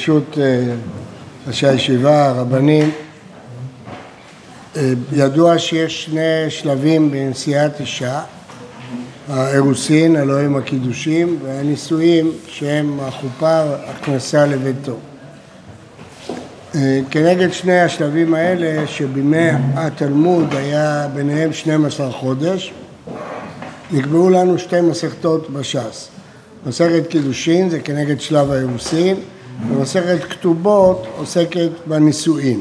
ברשות ראשי הישיבה, הרבנים, ידוע שיש שני שלבים בנשיאת אישה, האירוסין, הלואים הקידושים, והנישואים שהם החופה, הכנסה לביתו. כנגד שני השלבים האלה, שבימי התלמוד היה ביניהם 12 חודש, נקבעו לנו שתי מסכתות בש"ס. מסכת קידושין זה כנגד שלב האירוסין, ומסכת כתובות עוסקת בנישואין.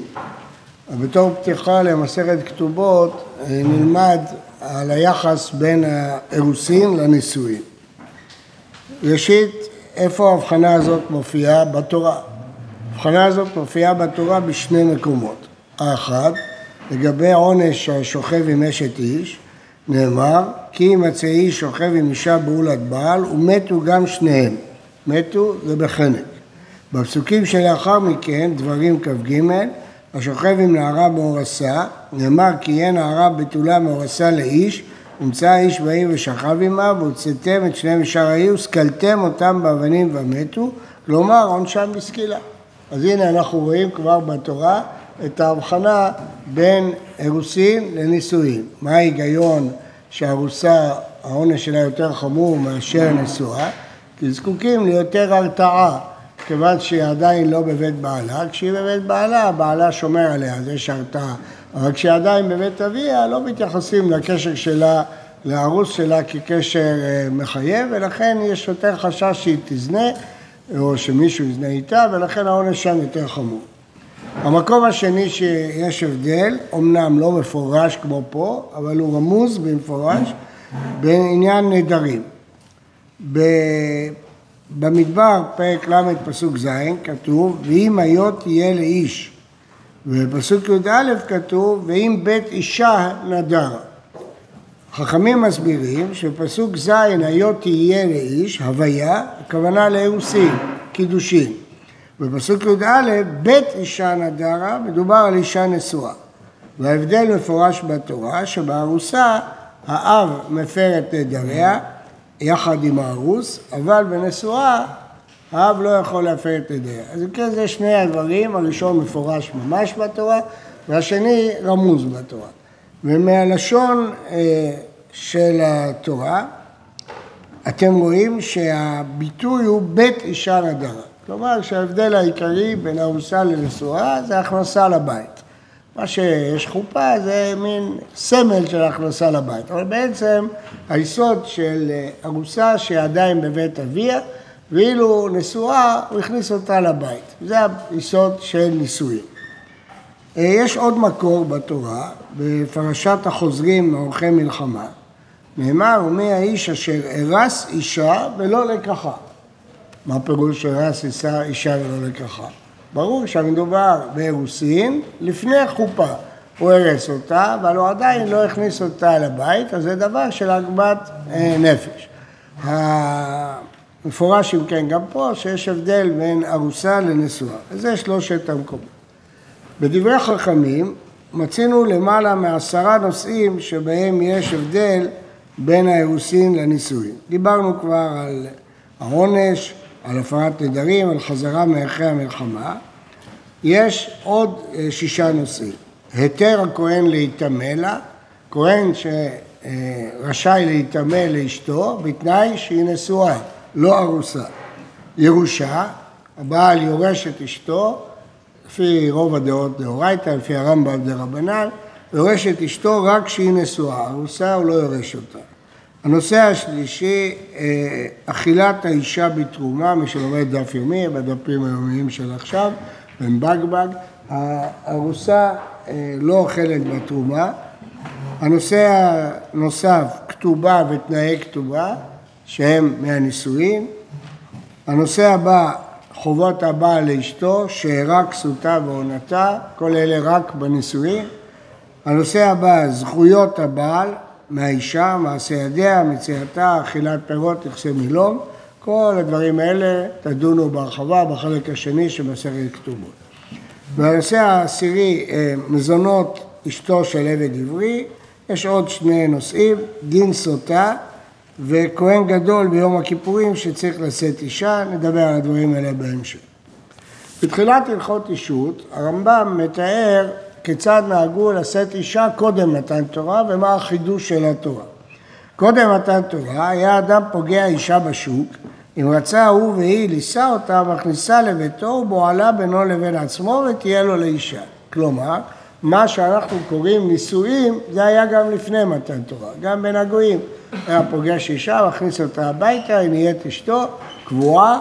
בתור פתיחה למסכת כתובות נלמד על היחס בין האירוסין לנישואין. ראשית, איפה ההבחנה הזאת מופיעה בתורה? ההבחנה הזאת מופיעה בתורה בשני מקומות. האחד, לגבי עונש השוכב עם אשת איש, נאמר, כי אם הצעי שוכב עם אישה בעולת בעל, ומתו גם שניהם. מתו זה בחנק. בפסוקים שלאחר מכן, דברים כ"ג, השוכב עם נערה בהורסה, נאמר, כי יהיה נערה בתולה מהורסה לאיש, ומצא האיש בעיר ושכב עמה, והוצאתם את שניהם משאר העיר, וסקלתם אותם באבנים ומתו, כלומר, עונשם בסקילה. אז הנה אנחנו רואים כבר בתורה את ההבחנה בין אירוסין לנישואים. מה ההיגיון שהאירוסה, העונש שלה יותר חמור מאשר נשואה? כי זקוקים ליותר הרתעה, כיוון שהיא עדיין לא בבית בעלה. כשהיא בבית בעלה, הבעלה שומר עליה, אז יש הרתעה. אבל כשהיא עדיין בבית אביה, לא מתייחסים לקשר שלה, לאירוס שלה כקשר מחייב, ולכן יש יותר חשש שהיא תזנה, או שמישהו יזנה איתה, ולכן העונש שם יותר חמור. המקום השני שיש הבדל, אמנם לא מפורש כמו פה, אבל הוא רמוז במפורש, בעניין נדרים. במדבר פרק ל' פסוק ז' כתוב, ואם היות תהיה לאיש. ובפסוק י"א כתוב, ואם בית אישה נדר. חכמים מסבירים שפסוק ז' היות תהיה לאיש, הוויה, הכוונה לאירוסין, קידושין. בפסוק י"א, בית אישה נדרה, מדובר על אישה נשואה. וההבדל מפורש בתורה, שבארוסה האב מפר את נדריה, יחד עם הארוס, אבל בנשואה האב לא יכול להפר את נדריה. אז כן, זה שני הדברים, הראשון מפורש ממש בתורה, והשני רמוז בתורה. ומהלשון של התורה, אתם רואים שהביטוי הוא בית אישה נדרה. כלומר שההבדל העיקרי בין הארוסה לנשואה זה הכנסה לבית. מה שיש חופה זה מין סמל של הכנסה לבית. אבל בעצם היסוד של ארוסה שעדיין בבית אביה, ואילו נשואה הוא הכניס אותה לבית. זה היסוד של נישואים. יש עוד מקור בתורה, בפרשת החוזרים מאורחי מלחמה, נאמר, ומי האיש אשר הרס אישה ולא לקחה. מה פירוש הרס אישה ולא לקחה? ברור שמדובר באירוסין לפני חופה. הוא הרס אותה, אבל הוא עדיין לא הכניס אותה לבית, אז זה דבר של עוגמת נפש. המפורש אם כן גם פה, שיש הבדל בין ארוסה לנשואה. זה שלושת המקומות. בדברי חכמים מצינו למעלה מ10 נושאים שבהם יש הבדל בין האירוסין לנישואין. דיברנו כבר על העונש, על הפרת נדרים, על חזרה מאחרי המלחמה. יש עוד 6 נושאים. היתר הכהן להיטמא לה, כהן שרשאי להיטמא לאשתו, בתנאי שהיא נשואה, לא ארוסה. ירושה, הבעל יורש את אשתו, לפי רוב הדעות דאורייתא, לפי הרמב"ם דרבנן, יורש את אשתו רק כשהיא נשואה, ארוסה הוא לא יורש אותה. הנושא השלישי, אכילת האישה בתרומה, מי שלומד דף יומי, בדפים היומיים של עכשיו, בן בגבג, הארוסה לא אוכלת בתרומה. הנושא הנוסף, כתובה ותנאי כתובה, שהם מהנישואים. הנושא הבא, חובות הבעל לאשתו, שאירה, כסותה ועונתה, כל אלה רק בנישואים. הנושא הבא, זכויות הבעל, מהאישה, מעשה ידיה, מציאתה, אכילת פירות, יחסי מילום, כל הדברים האלה תדונו בהרחבה בחלק השני שמסכת כתובות. והנושא העשירי, מזונות אשתו של עבד עברי, יש עוד 2 נושאים, דין סוטה וכהן גדול ביום הכיפורים שצריך לשאת אישה, נדבר על הדברים האלה בהמשך. בתחילת הלכות אישות, הרמב"ם מתאר כיצד נהגו לשאת אישה קודם מתן תורה ומה החידוש של התורה. קודם מתן תורה היה אדם פוגע אישה בשוק, אם רצה הוא והיא לישא אותה, מכניסה לביתו ובועלה בינו לבין עצמו ותהיה לו לאישה. כלומר, מה שאנחנו קוראים נישואים, זה היה גם לפני מתן תורה, גם בין הגויים. היה פוגש אישה, מכניס אותה הביתה, היא נהיית אשתו, קבועה,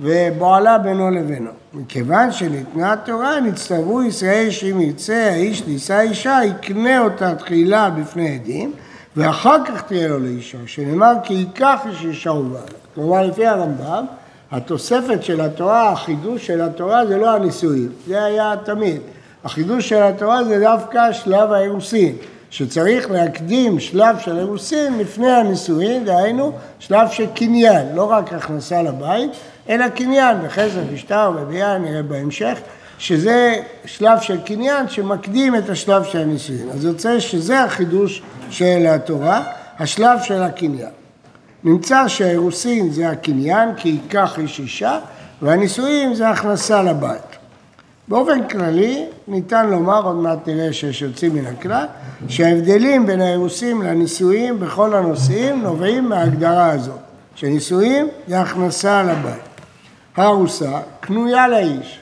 ובועלה בינו לבינו. מכיוון שניתנה התורה, נצטוו ישראל שאם ירצה האיש נישא אישה, יקנה אותה תחילה בפני עדים, ואחר כך תהיה לו לאישה, שנאמר כי ייקח איש אישה ובעלה. כלומר, לפי הרמב"ם, התוספת של התורה, החידוש של התורה, זה לא הנישואים, זה היה תמיד. החידוש של התורה זה דווקא שלב האירוסין, שצריך להקדים שלב של אירוסין לפני הנישואים, דהיינו שלב של קניין, לא רק הכנסה לבית, אלא קניין, בחסר בשטר וביאה, נראה בהמשך, שזה שלב של קניין שמקדים את השלב של הנישואים. אז יוצא שזה החידוש של התורה, השלב של הקניין. נמצא שהאירוסין זה הקניין, כי ייקח איש אישה, והנישואים זה הכנסה לבית. באופן כללי, ניתן לומר, עוד מעט נראה שיוצאים מן הכלל, שההבדלים בין האירוסים לנישואים בכל הנושאים נובעים מההגדרה הזאת, שנישואים זה הכנסה לבית. הארוסה קנויה לאיש,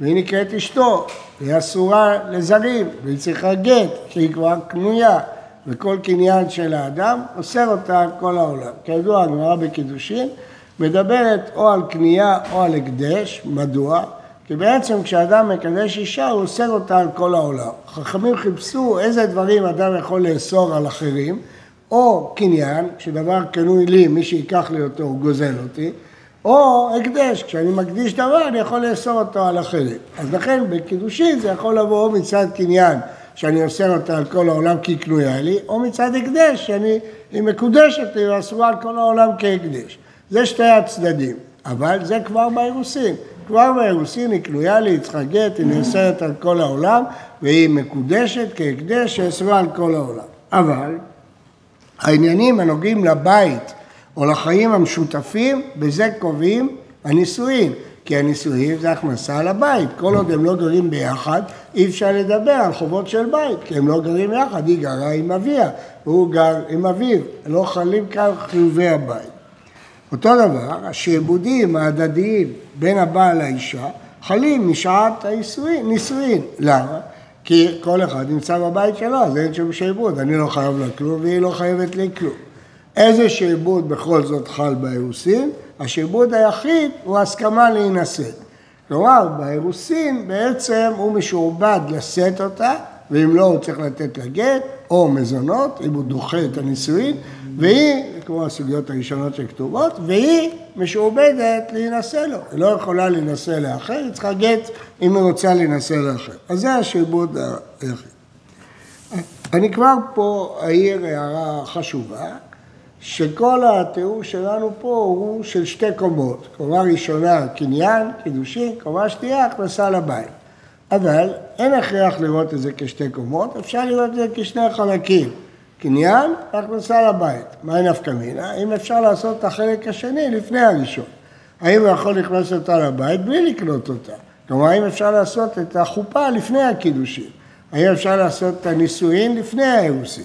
והיא נקראת אשתו, והיא אסורה לזרים, והיא צריכה גט, שהיא כבר קנויה, וכל קניין של האדם אוסר אותה על כל העולם. כידוע, הגמרא בקידושין מדברת או על קנייה או על הקדש, מדוע? כי בעצם כשאדם מקדש אישה, הוא אוסר אותה על כל העולם. חכמים חיפשו איזה דברים אדם יכול לאסור על אחרים, או קניין, כשדבר קנוי לי, מי שיקח לי אותו, הוא גוזל אותי, או הקדש, כשאני מקדיש דבר, אני יכול לאסור אותו על אחרים. אז לכן, בקידושין זה יכול לבוא או מצד קניין, שאני אוסר אותה על כל העולם כי היא קנויה לי, או מצד הקדש, שהיא מקודשת לי ואסורה על כל העולם כהקדש. זה שתי הצדדים, אבל זה כבר באירוסין. כבר באירוסין היא קנויה לי, היא צריכה גט, היא נאסרת על כל העולם, והיא מקודשת כהקדש שאסורה על כל העולם. אבל העניינים הנוגעים לבית או לחיים המשותפים, בזה קובעים הנישואים. כי הנישואים זה הכנסה לבית. כל עוד הם לא גרים ביחד, אי אפשר לדבר על חובות של בית, כי הם לא גרים יחד. היא גרה עם אביה, והוא גר עם אביו. לא חלים כאן חיובי הבית. אותו דבר, השעבודים ההדדיים בין הבעל לאישה, חלים משעת הנישואים. למה? כי כל אחד נמצא בבית שלו, אז אין שום שעבוד. אני לא חייב לה כלום, והיא לא חייבת לי כלום. איזה שעבוד בכל זאת חל באירוסין? השעבוד היחיד הוא הסכמה להינשאת. כלומר, באירוסין בעצם הוא משועבד לשאת אותה, ואם לא הוא צריך לתת לה גט או מזונות, אם הוא דוחה את הנישואין, והיא, כמו הסוגיות הראשונות שכתובות, והיא משועבדת להינשא לו. היא לא יכולה להינשא לאחר, היא צריכה גט אם היא רוצה להינשא לאחר. אז זה השעבוד היחיד. אני כבר פה העיר הערה חשובה, שכל התיאור שלנו פה הוא של שתי קומות. קומה ראשונה, קניין, קידושין, קומה שנייה, הכנסה לבית. אבל אין הכרח לראות את זה כשתי קומות, אפשר לראות את זה כשני חלקים. קניין, הכנסה לבית. מה נפקא מינה? אם אפשר לעשות את החלק השני לפני הראשון. האם הוא יכול להכנס אותה לבית בלי לקנות אותה? כלומר, האם אפשר לעשות את החופה לפני הקידושין? האם אפשר לעשות את הנישואין לפני האירוסין?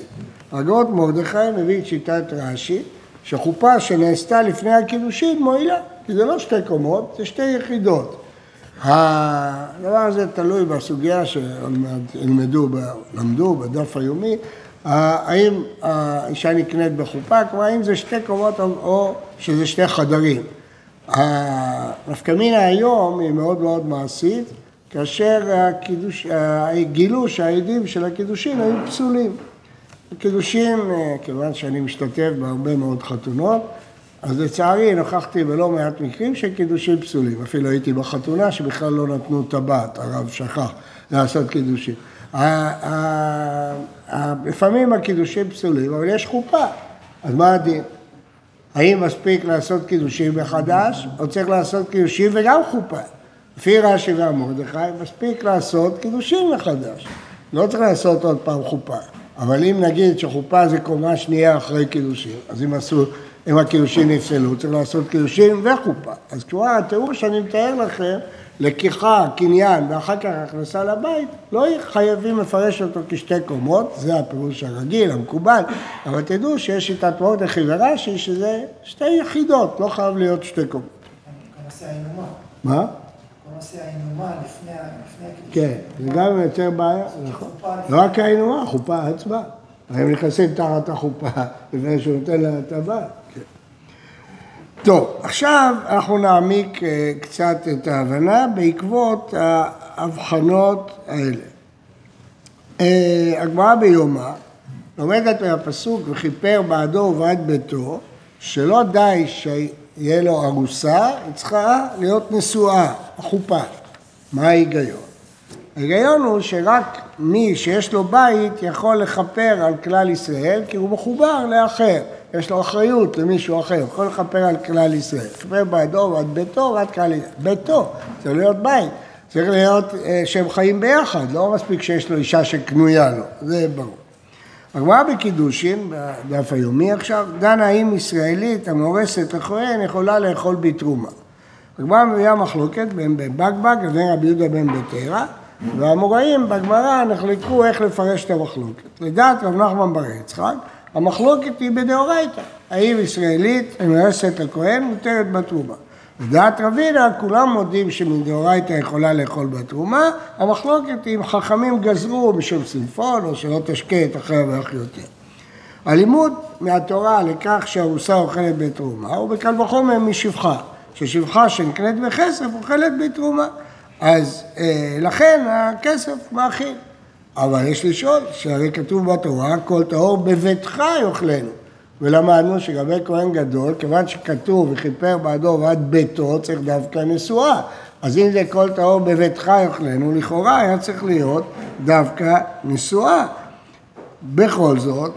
אגרות מרדכי מביא את שיטת רש"י, שחופה שנעשתה לפני הקידושין מועילה, כי זה לא שתי קומות, זה שתי יחידות. הדבר הזה תלוי בסוגיה שלמדו בדף היומי, האם האישה נקנית בחופה, כלומר האם זה שתי קומות או שזה שתי חדרים. נפקא מינה היום היא מאוד מאוד מעשית, כאשר גילו שהעדים של הקידושין היו פסולים. הקידושין, כיוון שאני משתתף בהרבה מאוד חתונות, אז לצערי נוכחתי בלא מעט מקרים שקידושין פסולים. אפילו הייתי בחתונה שבכלל לא נתנו טבעת, הרב שכח לעשות קידושין. לפעמים הקידושין פסולים, אבל יש חופה. אז מה הדין? האם מספיק לעשות קידושין מחדש, או צריך לעשות קידושין וגם חופה? לפי רש"י ואמר, מספיק לעשות קידושין מחדש. לא צריך לעשות עוד פעם חופה. אבל אם נגיד שחופה זה קומה שנייה אחרי קידושין, אז אם הקידושין נפסלו, צריך לעשות קידושין וחופה. אז תשמע, התיאור שאני מתאר לכם, לקיחה, קניין ואחר כך הכנסה לבית, לא חייבים לפרש אותו כשתי קומות, זה הפירוש הרגיל, המקובל, אבל תדעו שיש שיטת מרדכי ורש"י, שזה שתי יחידות, לא חייב להיות שתי קומות. כל נושא האינומה. מה? כל נושא האינומה לפני הקדושה. כן, זה גם יותר בעיה, נכון. לא רק האינומה, חופה, הצבעה. הם נכנסים תחת החופה, לפני שהוא נותן לה הטבעת. טוב, עכשיו אנחנו נעמיק קצת את ההבנה בעקבות ההבחנות האלה. הגמרא ביומא לומדת מהפסוק וכיפר בעדו ובעד ביתו, שלא די שיהיה לו ארוסה, היא צריכה להיות נשואה, החופה. מה ההיגיון? ההיגיון הוא שרק מי שיש לו בית יכול לכפר על כלל ישראל, כי הוא מחובר לאחר. יש לו אחריות למישהו אחר, יכול לכפר על כלל ישראל. לכפר בעדו ועד ביתו, ועד כלל ביתו, צריך להיות בית. צריך להיות שהם חיים ביחד, לא מספיק שיש לו אישה שקנויה לו, זה ברור. הגמרא בקידושין, בדף היומי עכשיו, דנה האם ישראלית המורסת לכהן יכולה לאכול בתרומה. הגמרא מביאה מחלוקת בין בבקבק לבין רבי יהודה בן בתרא, והאמוראים בגמרא נחלקו איך לפרש את המחלוקת. לדעת רב נחמן בר יצחק, המחלוקת היא בדאורייתא, האם ישראלית המורסת לכהן מותרת בתרומה. לדעת רבינה, כולם מודים שמדאורייתא יכולה לאכול בתרומה, המחלוקת היא אם חכמים גזרו משום סינפון או שלא תשקה את אחיה ואחיותיה. הלימוד מהתורה לכך שהארוסה אוכלת בתרומה, הוא בקל וחומר משפחה, ששפחה שנקנית בכסף אוכלת בתרומה. אז לכן הכסף מאכיל. אבל יש לשאול, שהרי כתוב בתורה, כל טהור בביתך יאכלנו. ולמדנו שגבי כהן גדול, כיוון שכתוב וכיפר בעדו ובעד ביתו, צריך דווקא נשואה. אז אם זה כל טהור בביתך יאכלנו, לכאורה היה צריך להיות דווקא נשואה. בכל זאת,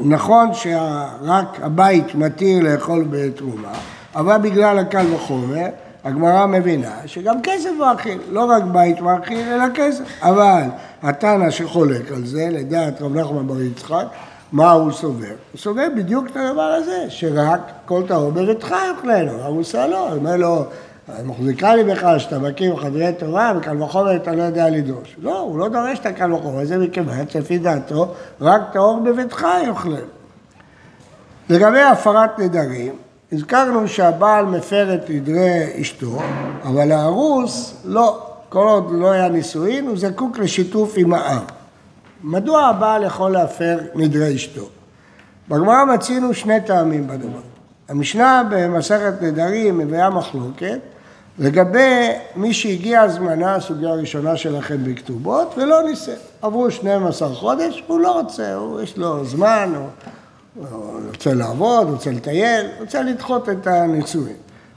נכון שרק הבית מתיר לאכול בתרומה, אבל בגלל הקל וחומר, הגמרא מבינה שגם כסף מאכיל, לא רק בית מאכיל, אלא כסף. אבל התנא שחולק על זה, לדעת רב נחמן בר יצחק, מה הוא סובר? הוא סובר בדיוק את הדבר הזה, שרק כל טהור בביתך יאכלנו, ארוסה לא. אומר לו, מחזיקה לי בך שאתה מקים חברי תורה, וקל וחומר אתה לא יודע לדרוש. לא, הוא לא דורש את הקל וחומר, זה מכיוון שלפי דעתו, רק טהור בביתך יאכלנו. לגבי הפרת נדרים, הזכרנו שהבעל מפר את נדרי אשתו, אבל הארוס לא, כל עוד לא היה נישואין, הוא זקוק לשיתוף עם האב. מדוע הבעל יכול להפר נדרי אשתו? בגמרא מצינו שני טעמים בדבר. המשנה במסכת נדרים מביאה מחלוקת, לגבי מי שהגיע זמנה, הסוגיה הראשונה שלכם בכתובות, ולא נישא. עברו 12 חודש, הוא לא רוצה, יש לו זמן, הוא רוצה לעבוד, הוא רוצה לטייל, הוא רוצה לדחות את הנישואין.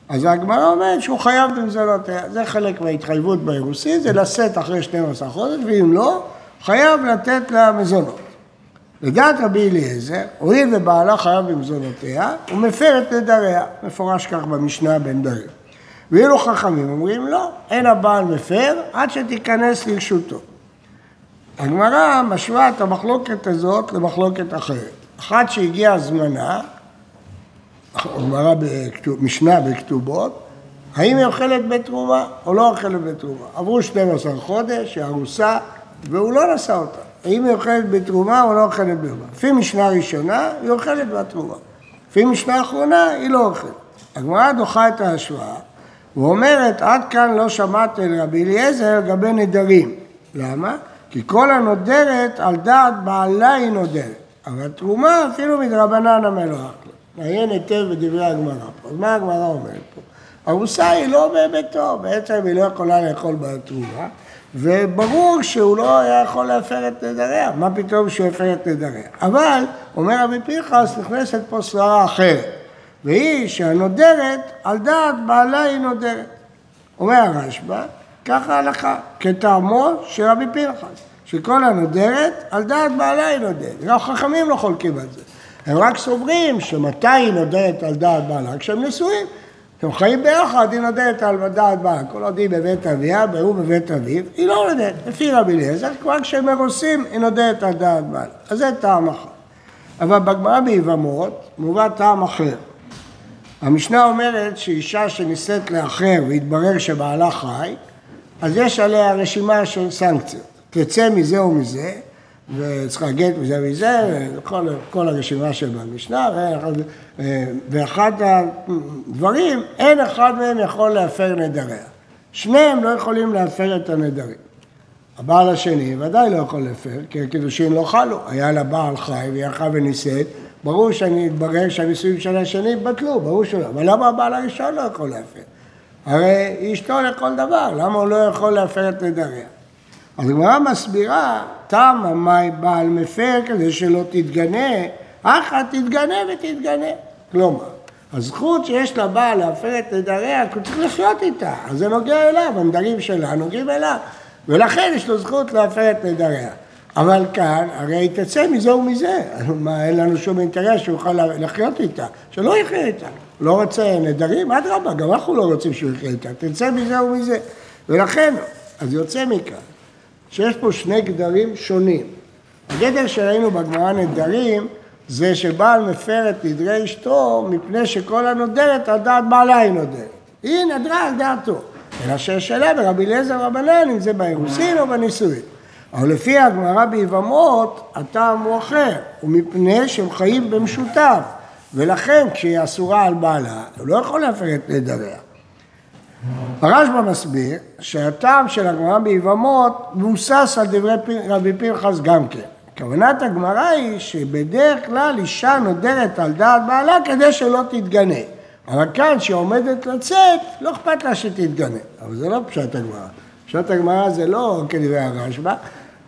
אז הגמרא אומרת שהוא חייב במזונות, זה חלק מההתחייבות באירוסין, זה לשאת אחרי 12 חודש, ואם לא, חייב לתת לה מזונות. לדעת רבי אליעזר, הואיל ובעלה חייב במזונותיה, הוא מפר את נדריה, מפורש כך במשנה בנדרים. ואילו חכמים אומרים לא, אין הבעל מפר עד שתיכנס לרשותו. הגמרא משווה את המחלוקת הזאת למחלוקת אחרת. אחת שהגיעה זמנה, הגמרא משנה בכתובות, האם היא אוכלת בתרומה או לא אוכלת בתרומה. עברו 12 חודש, היא ארוסה, והוא לא נשא אותה. האם היא אוכלת בתרומה או לא אוכלת בתרומה. לפי משנה ראשונה, היא אוכלת בתרומה. לפי משנה האחרונה, היא לא אוכלת. הגמרא דוחה את ההשוואה, ואומרת, עד כאן לא שמעת אל רבי אליעזר לגבי נדרים. למה? כי כל הנודרת על דעת בעלה היא נודרת. אבל תרומה אפילו מדרבנן המלאך לה. נעיין היטב בדברי הגמרא פה. אז מה הגמרא אומרת פה? ארוסה היא לא בהיבטו, בעצם היא לא יכולה לאכול בתרומה, וברור שהוא לא היה יכול להפר את נדריה. מה פתאום שהוא הפר את נדריה? אבל, אומר רבי פנחס, נכנסת פה סברה אחרת, והיא שהנודרת, על דעת בעלה היא נודרת. אומר הרשב"א, ככה ההלכה, כטעמו של רבי פנחס, שכל הנודרת, על דעת בעלה היא נודרת. גם חכמים לא חולקים על זה. הם רק סוברים שמתי היא נודרת על דעת בעלה כשהם נשואים. הם חיים ביחד, היא נולדת על מדעת בה, כל עוד היא בבית אביה, והוא בבית אביו, היא לא נולדת, לפי רבי אליעזר, כבר כשהם מרוסים, היא נולדת על דעת בה. אז זה טעם אחר. אבל בגמרא ביבמות מובא טעם אחר. המשנה אומרת שאישה שניסית לאחר והתברר שבעלה חי, אז יש עליה רשימה של סנקציות. תצא מזה ומזה, וצריכה גט מזה וזה, כל הרשימה שבמשנה, ואחד הדברים, אין אחד מהם יכול להפר נדריה. שניהם לא יכולים להפר את הנדרים. הבעל השני ודאי לא יכול להפר, כי הקידושין לא חלו. היה לה בעל חי ויחה וניסית, ברור שאני אתברר שהניסויים של השני בטלו, ברור שלא. אבל למה הבעל הראשון לא יכול להפר? הרי היא אשתו לכל דבר, למה הוא לא יכול להפר את נדריה? אז הגמרא מסבירה, תם המאי בעל מפר כזה שלא תתגנה, אחת תתגנה ותתגנה. כלומר, הזכות שיש לבעל להפר את נדריה, הוא צריך לחיות איתה, אז זה נוגע אליו, הנדרים שלה נוגעים אליו, ולכן יש לו זכות להפר את נדריה. אבל כאן, הרי היא תצא מזה ומזה, אין לנו שום אינטרס שהוא יוכל לחיות איתה, שלא יחיה איתה. לא רוצה נדרים, עד רבה, גם אנחנו לא רוצים שהוא יחיה איתה, תצא מזה ומזה. ולכן, אז יוצא מכאן, שיש פה שני גדרים שונים. הגדר שראינו בגמרא נדרים, זה שבעל מפר את נדרי אשתו, מפני שכל הנודרת, על דעת בעלה היא נודרת. היא נדרה על דעתו. אלא שהשאלה ברבי אליעזר רבנן, אם זה באירוסין או בנישואין. אבל לפי הגמרא ביבמות, הטעם הוא אחר, ומפני שהם חיים במשותף, ולכן כשהיא אסורה על בעלה, הוא לא יכול להפר את נדריה. הרשב"א מסביר שהטעם של הגמרא ביבמות מבוסס על דברי רבי פנחס גם כן. כוונת הגמרא היא שבדרך כלל אישה נודרת על דעת בעלה כדי שלא תתגנה. אבל כאן שעומדת לצאת, לא אכפת לה שתתגנה. אבל זה לא פשט הגמרא. פשט הגמרא זה לא כדברי הרשב"א,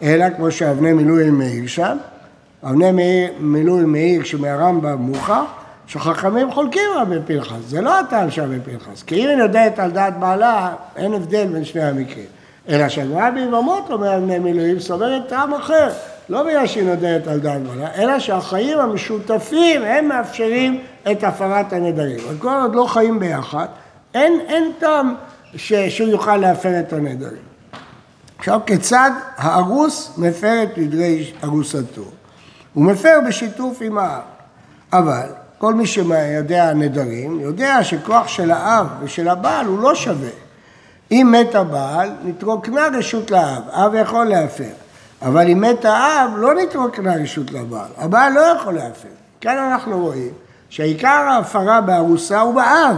אלא כמו שאבני מילואל מאיר שם. אבני מילואל מאיר שמהרמב"ם מוכח, שחכמים חולקים רבי פנחס, זה לא הטעם של רבי פנחס, כי אם היא נודעת על דעת בעלה, אין הבדל בין שני המקרים. אלא שהגמרא ביבמות אומר אבני מילואים, זאת אומרת טעם אחר, לא בגלל שהיא נודעת על דעת בעלה, אלא שהחיים המשותפים הם מאפשרים את הפרת הנדרים. אבל כל עוד לא חיים ביחד, אין טעם שהוא יוכל להפר את הנדרים. עכשיו, כיצד הארוס מפר את נדרי ארוסתו? הוא מפר בשיתוף עם האב, אבל כל מי שיודע נדרים, יודע שכוח של האב ושל הבעל הוא לא שווה. אם מת הבעל, נתרוקנה רשות לאב, אב יכול להפר. אבל אם מת האב, לא נתרוקנה רשות לבעל, הבעל לא יכול להפר. כאן אנחנו רואים שהעיקר ההפרה בארוסה הוא באב,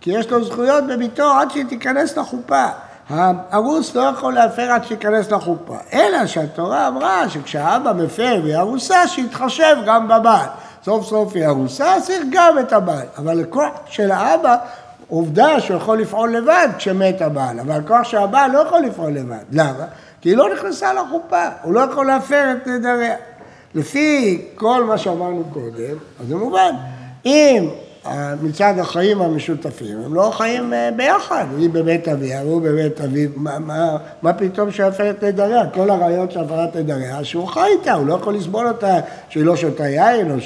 כי יש לו זכויות בביתו עד שתיכנס לחופה. הארוס לא יכול להפר עד שתיכנס לחופה. אלא שהתורה אמרה שכשהאבא מפר בארוסה, שיתחשב גם בבעל. סוף סוף היא ארוסה, צריך גם את הבעל. אבל הכוח של האבא, עובדה שהוא יכול לפעול לבד כשמת הבעל. אבל הכוח של הבעל לא יכול לפעול לבד. למה? כי היא לא נכנסה לחופה. הוא לא יכול להפר את נדריה. לפי כל מה שאמרנו קודם, אז זה מובן. אם מצד החיים המשותפים, הם לא חיים ביחד. היא בבית אביה, הוא בבית אביו. מה פתאום שהפר את נדריה? כל הרעיון שהפרת נדריה, שהוא חי איתה, הוא לא יכול לסבול אותה, שהיא לא שותה יין, או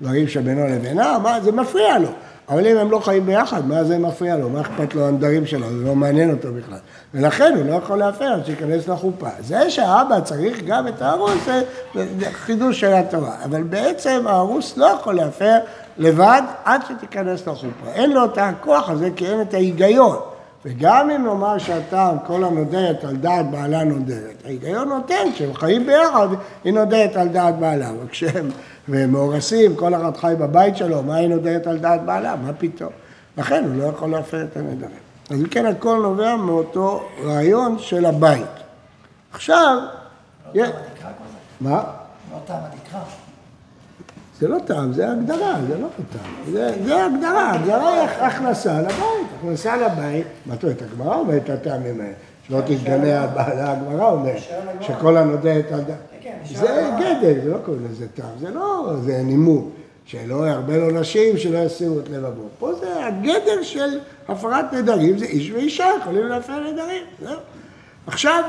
שדברים שבינו לבינה, זה מפריע לו. אבל אם הם לא חיים ביחד, מה זה מפריע לו? מה אכפת לו הנדרים שלו? זה לא מעניין אותו בכלל. ולכן הוא לא יכול להפר עד שיכנס לחופה. זה שהאבא צריך גם את הארוס, זה חידוש של התורה. אבל בעצם הארוס לא יכול להפר לבד עד שתיכנס לחופה. אין לו את הכוח הזה כי אין את ההיגיון. וגם אם נאמר שהטעם כל הנודעת על דעת בעלה נודעת, ההיגיון נותן שהם חיים ביחד, היא נודעת על דעת בעלה. וכשהם מאורסים, כל אחד חי בבית שלו, מה היא נודעת על דעת בעלה? מה פתאום? לכן הוא לא יכול להפר את הנדרים. אז כן, הכל נובע מאותו רעיון של הבית. עכשיו... לא טעם התקרה כבר. מה? לא טעם התקרה. זה לא טעם, זה הגדרה, זה לא טעם. זה הגדרה, הגדרה היא הכנסה לבית. הכנסה לבית, מה אתה אומרת, הגמרא אומרת הטעם ממנה, שלא תתגנה הבעלה, הגמרא אומרת, שכל הנודעת על דעת. זה גדל, זה לא קוראים לזה טעם, זה לא, זה נימור, שלא ירבה לו נשים, שלא ישימו את לבבו. פה זה הגדר של הפרת נדרים, זה איש ואישה, יכולים להפר נדרים, זהו. עכשיו,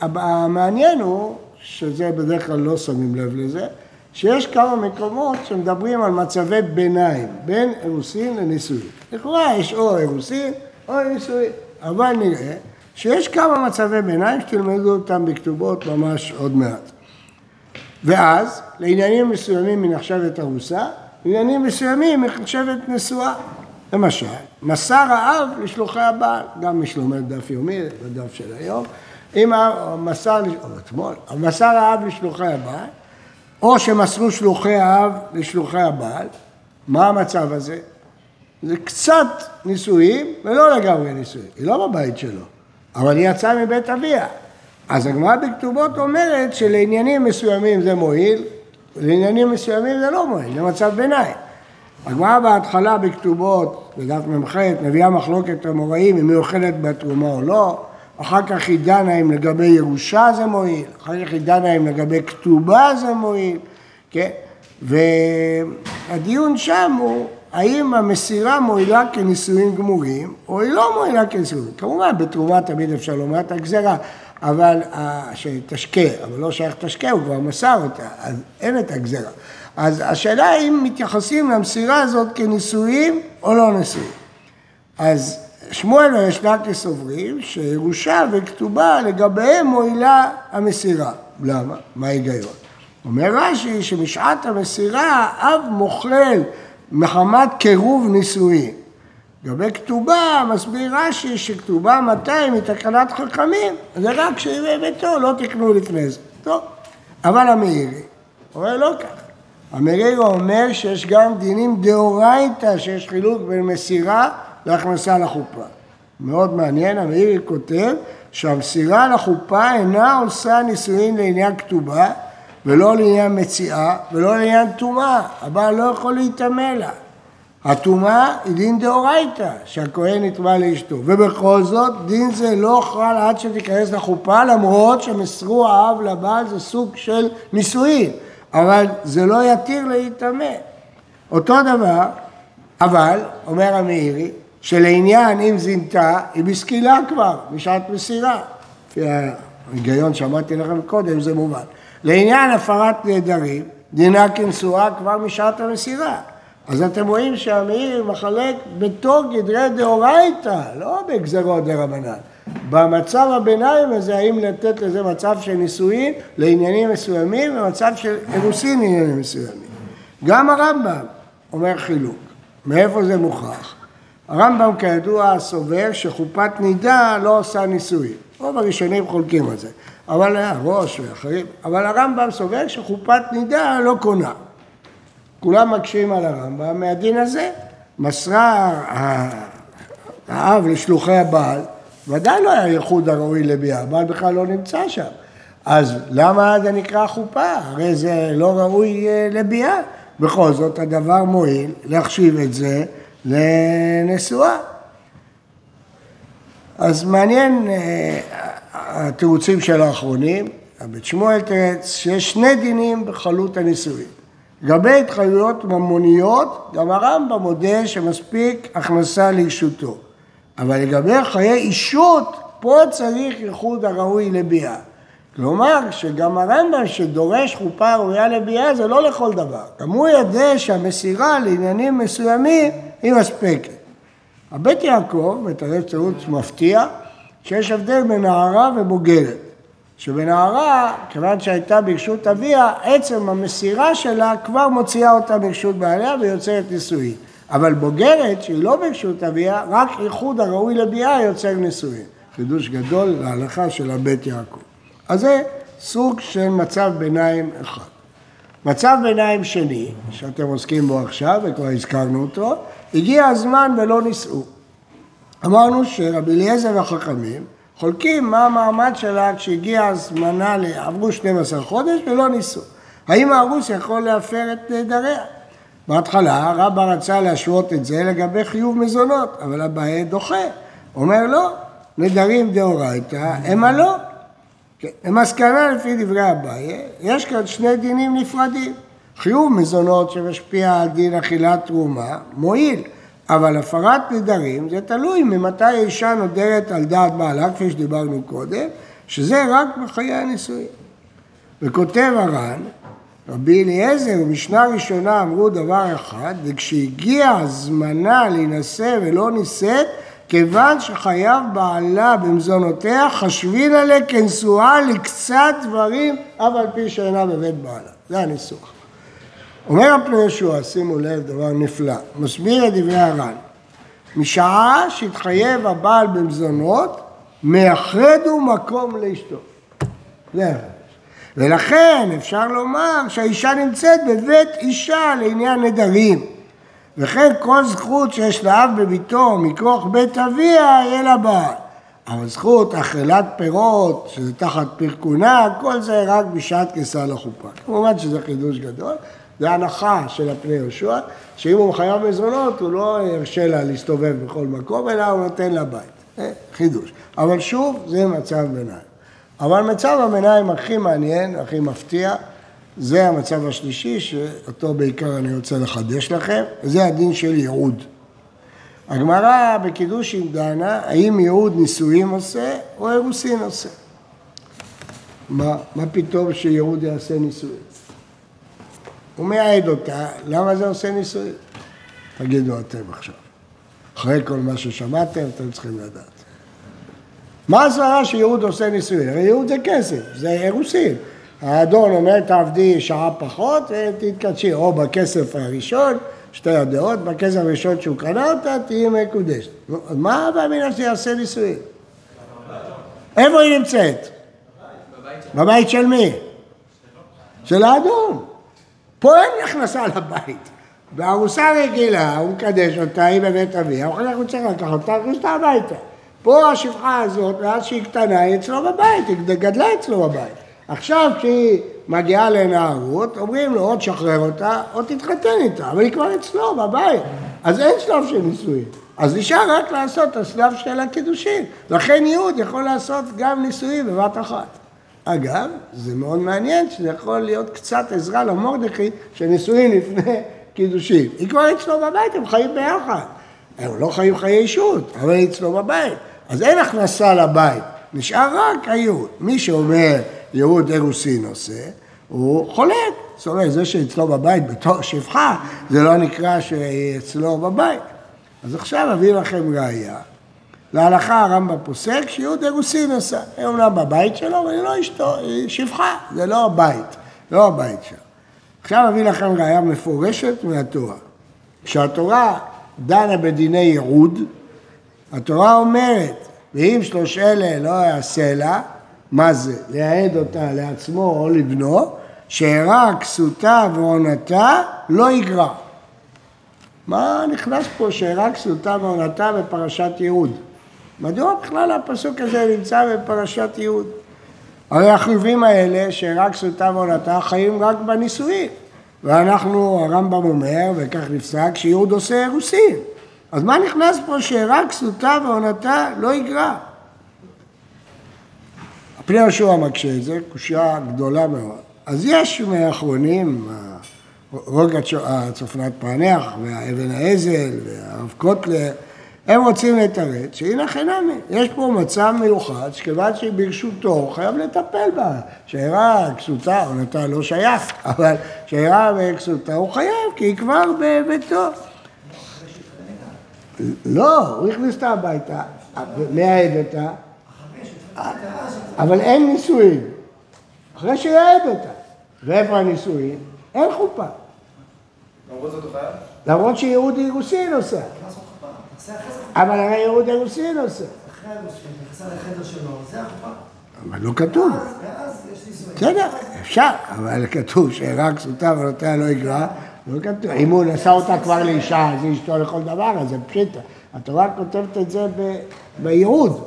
המעניין הוא, שזה בדרך כלל לא שמים לב לזה, שיש כמה מקומות שמדברים על מצבי ביניים, בין אירוסין לנישואים. לכאורה יש או אירוסין או נישואים, אבל נראה שיש כמה מצבי ביניים שתלמדו אותם בכתובות ממש עוד מעט. ואז, לעניינים מסוימים היא נחשבת ארוסה, לעניינים מסוימים היא נחשבת נשואה. למשל, מסר האב לשלוחי הבעל, גם מי שלומד דף יומי, בדף של היום, אם המסר, או אתמול, המסר האב לשלוחי הבעל, או שמסרו שלוחי האב לשלוחי הבעל, מה המצב הזה? זה קצת נישואים ולא לגמרי נישואים, היא לא בבית שלו, אבל היא יצאה מבית אביה. אז הגמרא בכתובות אומרת שלעניינים מסוימים זה מועיל, לעניינים מסוימים זה לא מועיל, זה מצב ביניים. הגמרא בהתחלה בכתובות, בדף ממחית, מביאה מחלוקת המוראים אם היא אוכלת בתרומה או לא, אחר כך היא דנה אם לגבי ירושה זה מועיל, אחר כך היא דנה אם לגבי כתובה זה מועיל, כן? והדיון שם הוא האם המסירה מועילה כנישואים גמורים או היא לא מועילה כנישואים. כמובן בתרומה תמיד אפשר לומר את הגזרה, אבל שתשקה, אבל לא שייך תשקה, הוא כבר מסר אותה, אז אין את הגזרה. אז השאלה אם מתייחסים למסירה הזאת כנישואים או לא נישואים. אז שמואל וישנתי סוברים שירושה וכתובה לגביהם מועילה המסירה. למה? מה ההיגיון? אומר רש"י שמשעת המסירה אב מוכלל מחמת קירוב נישואים. לגבי כתובה מסביר רש"י שכתובה 200 היא תקנת חכמים, זה רק כשהיא ביתו לא תקנו לפני זה. טוב, אבל המאירי אומר לא ככה. המאירי אומר שיש גם דינים דאורייתא שיש חילוק בין מסירה להכנסה לחופה. מאוד מעניין, המאירי כותב שהמסירה לחופה אינה עושה נישואין לעניין כתובה ולא לעניין מציאה ולא לעניין טומאה, הבעל לא יכול להתאמה לה. הטומאה היא דין דאורייתא, שהכהן נטמא לאשתו, ובכל זאת דין זה לא חל עד שתיכנס לחופה, למרות שמסרו האב לבעל זה סוג של נישואין, אבל זה לא יתיר להתאמה. אותו דבר, אבל, אומר המאירי, שלעניין אם זינתה, היא בסקילה כבר, משעת מסירה. לפי ההיגיון שאמרתי לכם קודם, זה מובן. לעניין הפרת נדרים, דינה כנשואה כבר משעת המסירה. אז אתם רואים שהמאירי מחלק בתור גדרי דאורייתא, לא בגזרות דרבנן. במצב הביניים הזה, האם לתת לזה מצב של נישואין לעניינים מסוימים, ומצב של אירוסין לעניינים מסוימים. גם הרמב"ם אומר חילוק. מאיפה זה מוכרח? הרמב"ם כידוע סובר שחופת נידה לא עושה נישואים. רוב הראשונים חולקים על זה, אבל הראש ואחרים. אבל הרמב"ם סובר שחופת נידה לא קונה. כולם מקשים על הרמב"ם מהדין הזה. מסרה האב לשלוחי הבעל, ודאי לא היה ייחוד הראוי לביאה, הבעל בכלל לא נמצא שם. אז למה זה נקרא חופה? הרי זה לא ראוי לביאה. בכל זאת, הדבר מועיל להחשיב את זה לנשואה. אז מעניין התירוצים של האחרונים, הבית שמואל תרץ, שיש שני דינים בחלות הנישואים. לגבי התחייבויות ממוניות, גם הרמב"ם מודה שמספיק הכנסה לאישותו. אבל לגבי חיי אישות, פה צריך ייחוד הראוי לביאה. כלומר, שגם הרמב"ם שדורש חופה ראויה לביאה זה לא לכל דבר. גם הוא יודע שהמסירה לעניינים מסוימים היא מספקת. הבית יעקב מתרץ תירוץ מפתיע שיש הבדל בין נערה ובוגרת. שבנערה, כיוון שהייתה ברשות אביה, עצם המסירה שלה כבר מוציאה אותה ברשות בעליה ויוצרת נישואין. אבל בוגרת שהיא לא ברשות אביה, רק ייחוד הראוי לביאה יוצר נישואין. חידוש גדול להלכה של הבית יעקב. אז זה סוג של מצב ביניים אחד. מצב ביניים שני, שאתם עוסקים בו עכשיו, וכבר הזכרנו אותו, הגיע הזמן ולא נישאו. אמרנו שרבי אליעזר והחכמים חולקים מה המעמד שלה כשהגיע הזמנה, עברו 12 חודש ולא נישאו. האם הארוס יכול להפר את נדריה? בהתחלה רבא רצה להשוות את זה לגבי חיוב מזונות, אבל הבעיה דוחה. אומר לא, נדרים דאורייתא, המה לא. המסקנה לפי דברי הבאי, יש כאן שני דינים נפרדים. חיוב מזונות שמשפיע על דין אכילת תרומה מועיל, אבל הפרת נדרים זה תלוי ממתי האישה נודרת על דעת בעלה, כפי שדיברנו קודם, שזה רק בחיי הנישואים. וכותב הר"ן, רבי אליעזר ומשנה ראשונה אמרו דבר אחד, וכשהגיע זמנה להינשא ולא נישאת, כיוון שחייב בעלה במזונותיה, חשבין עליה כנשואה לקצת דברים, אף על פי שאינה בבית בעלה. זה הניסוח. אומר הפני ישוע, שימו לב, דבר נפלא, מסביר את דברי הר"ן. משעה שהתחייב הבעל במזונות, מאחד הוא מקום לאשתו. זה אחד. ולכן אפשר לומר שהאישה נמצאת בבית אישה לעניין נדרים. וכן כל זכות שיש לאב בביתו מכוח בית אביה יהיה לה בעל. אבל זכות אכילת פירות, שזה תחת פרקונה, כל זה רק בשעת כניסה לחופה. כמובן שזה חידוש גדול, זה ההנחה של הפני יהושע, שאם הוא מחייב מזונות הוא לא ירשה לה להסתובב בכל מקום, אלא הוא נותן לה בית. חידוש. אבל שוב, זה מצב ביניים. אבל מצב הביניים הכי מעניין, הכי מפתיע, זה המצב השלישי, שאותו בעיקר אני רוצה לחדש לכם, זה הדין של ייעוד. הגמרא בקידושין דנה, האם ייעוד נישואים עושה או אירוסין עושה? מה פתאום שייעוד יעשה נישואים? הוא מייעד אותה, למה זה עושה נישואים? תגידו אתם עכשיו. אחרי כל מה ששמעתם, אתם צריכים לדעת. מה הסברה שיהוד עושה נישואים? הרי יהוד זה כסף, זה אירוסין. האדון אומר, תעבדי שעה פחות ותתקדשי, או בכסף הראשון, שתי הדעות, בכסף הראשון שהוא קנה אותה, תהיה מקודשת. אז מה באמינה שיעשה נישואים? איפה היא נמצאת? בבית של מי? של האדון. פה אין הכנסה לבית. בערוסה רגילה, הוא מקדש אותה, היא בבית אביה, הוא רוצה לקחת אותה, ושתה הביתה. פה השפחה הזאת, ואז שהיא קטנה, היא אצלו בבית, היא גדלה אצלו בבית. עכשיו כשהיא מגיעה לנערות, אומרים לו, או תשחרר אותה, או תתחתן איתה, אבל היא כבר אצלו בבית. אז אין שלב של נישואים. אז נשאר רק לעשות השלב של הקידושין. לכן ייעוד יכול לעשות גם נישואים בבת אחת. אגב, זה מאוד מעניין שזה יכול להיות קצת עזרה למרדכי, שנישואים לפני קידושין. היא כבר אצלו בבית, הם חיים ביחד. הם לא חיים חיי אישות, אבל היא אצלו בבית. אז אין הכנסה לבית, נשאר רק הייעוד. מי שאומר ייעוד אירוסין עושה, הוא חולק. זאת אומרת, זה שאצלו בבית בתור שפחה, זה לא נקרא שהיא אצלו בבית. אז עכשיו אביא לכם ראייה. להלכה הרמב"ם פוסק שייעוד אירוסין עושה. היא אומנם בבית שלו, אבל היא לא אשתו, היא שפחה. זה לא הבית, לא הבית שלו. עכשיו אביא לכם ראייה מפורשת מהתורה. כשהתורה דנה בדיני ייעוד, התורה אומרת, ואם שלוש אלה לא יעשה לה, מה זה? להעד אותה לעצמו או לבנו, שערה, כסותה ועונתה לא יגרע. מה נכנס פה שערה, כסותה ועונתה בפרשת ייעוד? מדוע בכלל הפסוק הזה נמצא בפרשת ייעוד? הרי החובים האלה, שערה, כסותה ועונתה, חיים רק בנישואים. ואנחנו, הרמב"ם אומר, וכך נפסק, שייעוד עושה אירוסין. אז מה נכנס פה שרק כסותה ועונתה לא יגרע? הפני יהושע מקשה את זה, קושיה גדולה מאוד. אז יש מהאחרונים, רוגע צופנת פענח, והאבן האזל, והרב קוטלר, הם רוצים לתרץ שהנה חינמי. יש פה מצב מיוחד, שכיוון שברשותו חייב לטפל בה. שערה כסותה, עונתה לא שייך, אבל שערה וכסותה הוא חייב, כי היא כבר בביתו. לא, הוא הכניס אותה הביתה, מייעד אותה. אבל אין נישואים. אחרי שייעד אותה. ואיפה הנישואים? אין חופה. למרות זאת הוא חייב? למרות שייעוד אירוסין עושה. אבל הרי ייעוד אירוסין עושה. אחרי אירוסין, נכנסה לחדר שלו, זה החופה. אבל לא כתוב. ואז יש נישואים. בסדר, אפשר, אבל כתוב שרק סוטה ועונתה לא יגרע. לא כתוב. אם הוא נשא אותה כבר לאישה, אז היא אשתו לכל דבר, אז זה פשיטה. התורה כותבת את זה בייעוד.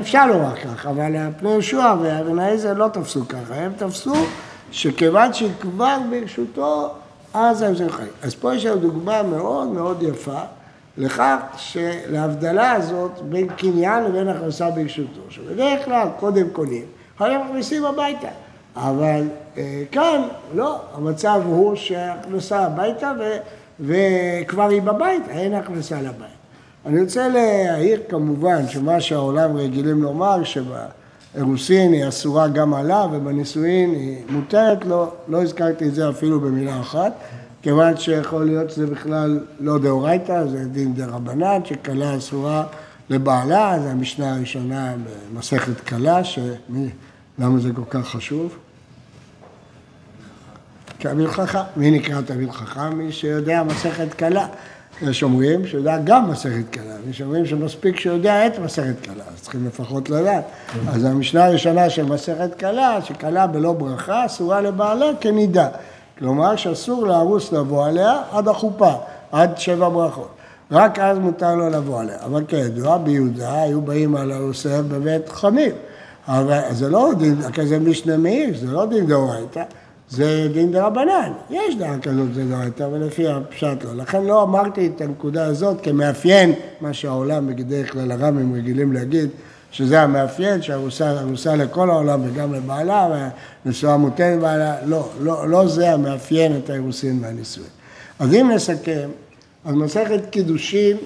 אפשר לומר כך, אבל הפני יהושע והבן העזר לא תפסו ככה. הם תפסו שכיוון שכבר ברשותו, אז הם זה חיים. אז פה יש לנו דוגמה מאוד מאוד יפה, לכך שלהבדלה הזאת בין קניין לבין הכנסה ברשותו. שבדרך כלל קודם קונים, הרי מכניסים הביתה. אבל כאן לא, המצב הוא שהכנסה הביתה וכבר היא בבית, אין הכנסה לבית. אני רוצה להעיר כמובן שמה שהעולם רגילים לומר, אירוסין היא אסורה גם עליו, ובנישואין היא מותרת לו, לא הזכרתי את זה אפילו במילה אחת, כיוון שיכול להיות שזה בכלל לא דאורייתא, זה דין דרבנן, שכלה אסורה לבעלה, זה המשנה הראשונה במסכת כלה, למה זה כל כך חשוב? תמיל חכם, מי נקרא תמיל חכם? מי שיודע מסכת כלה. יש אומרים שיודע גם מסכת כלה, יש אומרים שמספיק שיודע את מסכת כלה, אז צריכים לפחות לדעת. אז המשנה הראשונה של מסכת כלה, שכלה בלא ברכה, אסורה לבעלה כנידה. כלומר שאסור להרוס לבוא עליה עד החופה, עד 7 ברכות. רק אז מותר לו לבוא עליה. אבל כידוע, ביהודה היו באים על הרוסה בבית חמיר. אבל זה לא דין, כזה משנה מאיר, זה לא דין דאורייתא. זה דין דרבנן, יש דעה כזאת זה דאורייתא, אבל לפי הפשט לא. לכן לא אמרתי את הנקודה הזאת כמאפיין, מה שהעולם בדרך כלל הר"מים רגילים להגיד, שזה המאפיין, שהרוסה לכל העולם וגם לבעלה, ונשואה מותרת בעלה, לא זה המאפיין את האירוסין והנישואין. אז אם נסכם, אז מסכת קידושין,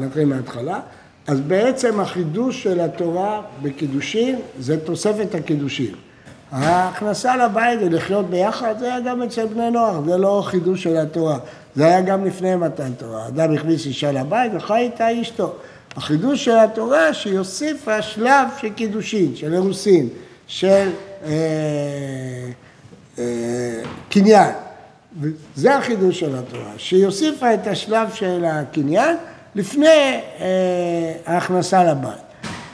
נתחיל מההתחלה, אז בעצם החידוש של התורה בקידושין, זה תוספת הקידושין. ההכנסה לבית ולחיות ביחד, זה היה גם אצל בני נוער, זה לא חידוש של התורה. זה היה גם לפני מתן תורה. אדם הכניס אישה לבית וחי איתה אשתו. החידוש של התורה שיוסיף השלב של קידושין, של אירוסין, של קניין. זה החידוש של התורה, שיוסיפה את השלב של הקניין, לפני ההכנסה לבית.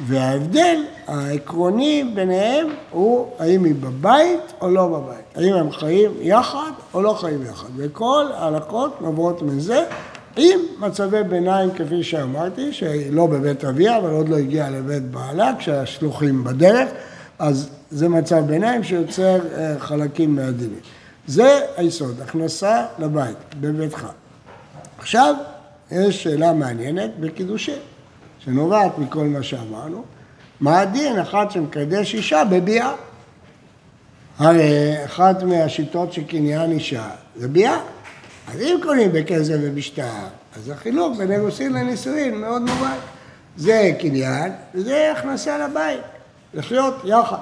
וההבדל העקרוני ביניהם הוא האם היא בבית או לא בבית. האם הם חיים יחד או לא חיים יחד. וכל ההלכות נובעות מזה עם מצבי ביניים כפי שאמרתי, שהיא לא בבית אביה אבל עוד לא הגיעה לבית בעלה כשהשלוחים בדרך, אז זה מצב ביניים שיוצר חלקים מהדינים. זה היסוד, הכנסה לבית, בביתך. עכשיו, יש שאלה מעניינת בקידושין, שנובעת מכל מה שאמרנו, מה הדין אחד שמקדש אישה בביאה? הרי אחת מהשיטות שקניין אישה זה ביאה. אז אם קונים בכסף ובשטר, אז החילוק בין אירוסין לנישואין מאוד מובן. זה קניין וזה הכנסה לבית, לחיות יחד.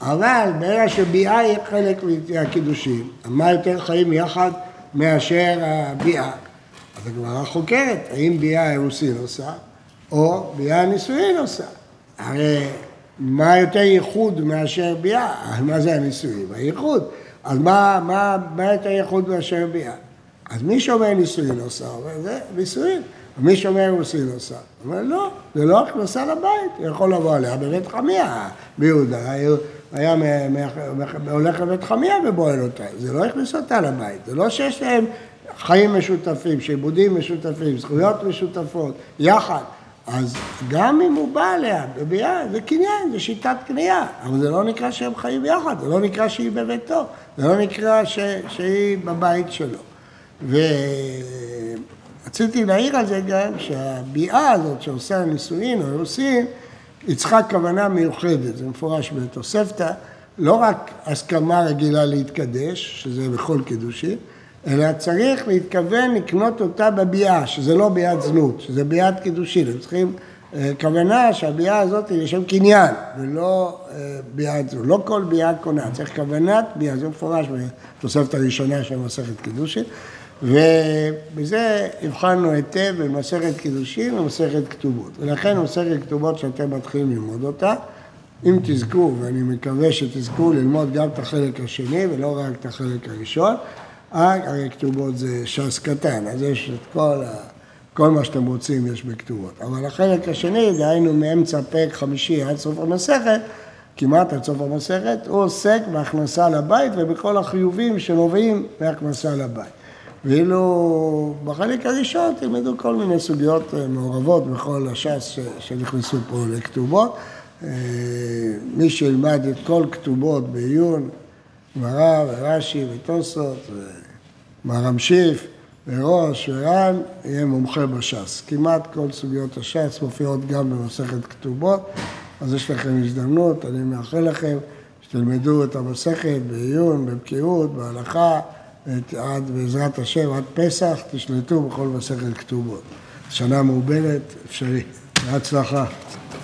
אבל בעיה שביאה היא חלק מהקידושין, מה יותר חיים יחד מאשר הביאה? אז הגמרא חוקרת, האם ביאה אירוסין עושה, או ביאה נישואין עושה. הרי מה יותר ייחוד מאשר ביאה? מה זה הנישואין? הייחוד. אז מה יותר ייחוד מאשר ביאה? אז מי שאומר נישואין עושה, אומר, זה נישואין. מי שאומר אירוסין עושה, אומר, לא, זה לא הכנסה לבית. הוא יכול לבוא עליה בבית חמיה. ביהודה היה הולך לבית חמיה ובועל אותה. זה לא הכנסה אותה לבית. זה לא שיש להם חיים משותפים, שעיבודים משותפים, זכויות משותפות, יחד. אז גם אם הוא בא אליה, זה קניין, זה שיטת קנייה, אבל זה לא נקרא שהם חיים יחד, זה לא נקרא שהיא בביתו, זה לא נקרא שהיא בבית שלו. ורציתי להעיר על זה גם שהביאה הזאת שעושה הנישואין או אירוסין, היא צריכה כוונה מיוחדת, זה מפורש בתוספתא, לא רק הסכמה רגילה להתקדש, שזה בכל קידושין, אלא צריך להתכוון לקנות אותה בביאה, שזה לא ביאת זנות, שזה ביאת קידושין. הם צריכים כוונה שהביאה הזאת היא לשם קניין, ולא ביאת זנות. לא כל ביאה קונה, צריך כוונת ביאה, זה מפורש בתוספת הראשונה של מסכת קידושין. ובזה הבחנו היטב במסכת קידושין ומסכת כתובות. ולכן מסכת כתובות שאתם מתחילים ללמוד אותה, אם תזכו, ואני מקווה שתזכו ללמוד גם את החלק השני ולא רק את החלק הראשון, הרי כתובות זה ש"ס קטן, אז יש את כל מה שאתם רוצים יש בכתובות. אבל החלק השני, דהיינו מאמצע פרק חמישי עד סוף המסכת, כמעט עד סוף המסכת, הוא עוסק בהכנסה לבית ובכל החיובים שנובעים מהכנסה לבית. ואילו בחלק הראשון תלמדו כל מיני סוגיות מעורבות בכל הש"ס שנכנסו פה לכתובות. מי שילמד את כל כתובות בעיון, גמרא ורש"י ותוספות ומהר"ם שיף וראש ור"ן יהיה מומחה בש"ס. כמעט כל סוגיות הש"ס מופיעות גם במסכת כתובות, אז יש לכם הזדמנות, אני מאחל לכם שתלמדו את המסכת בעיון, בבקיאות, בהלכה, בעזרת השם עד פסח תשלטו בכל מסכת כתובות. שנה מעוברת אפשרי, בהצלחה.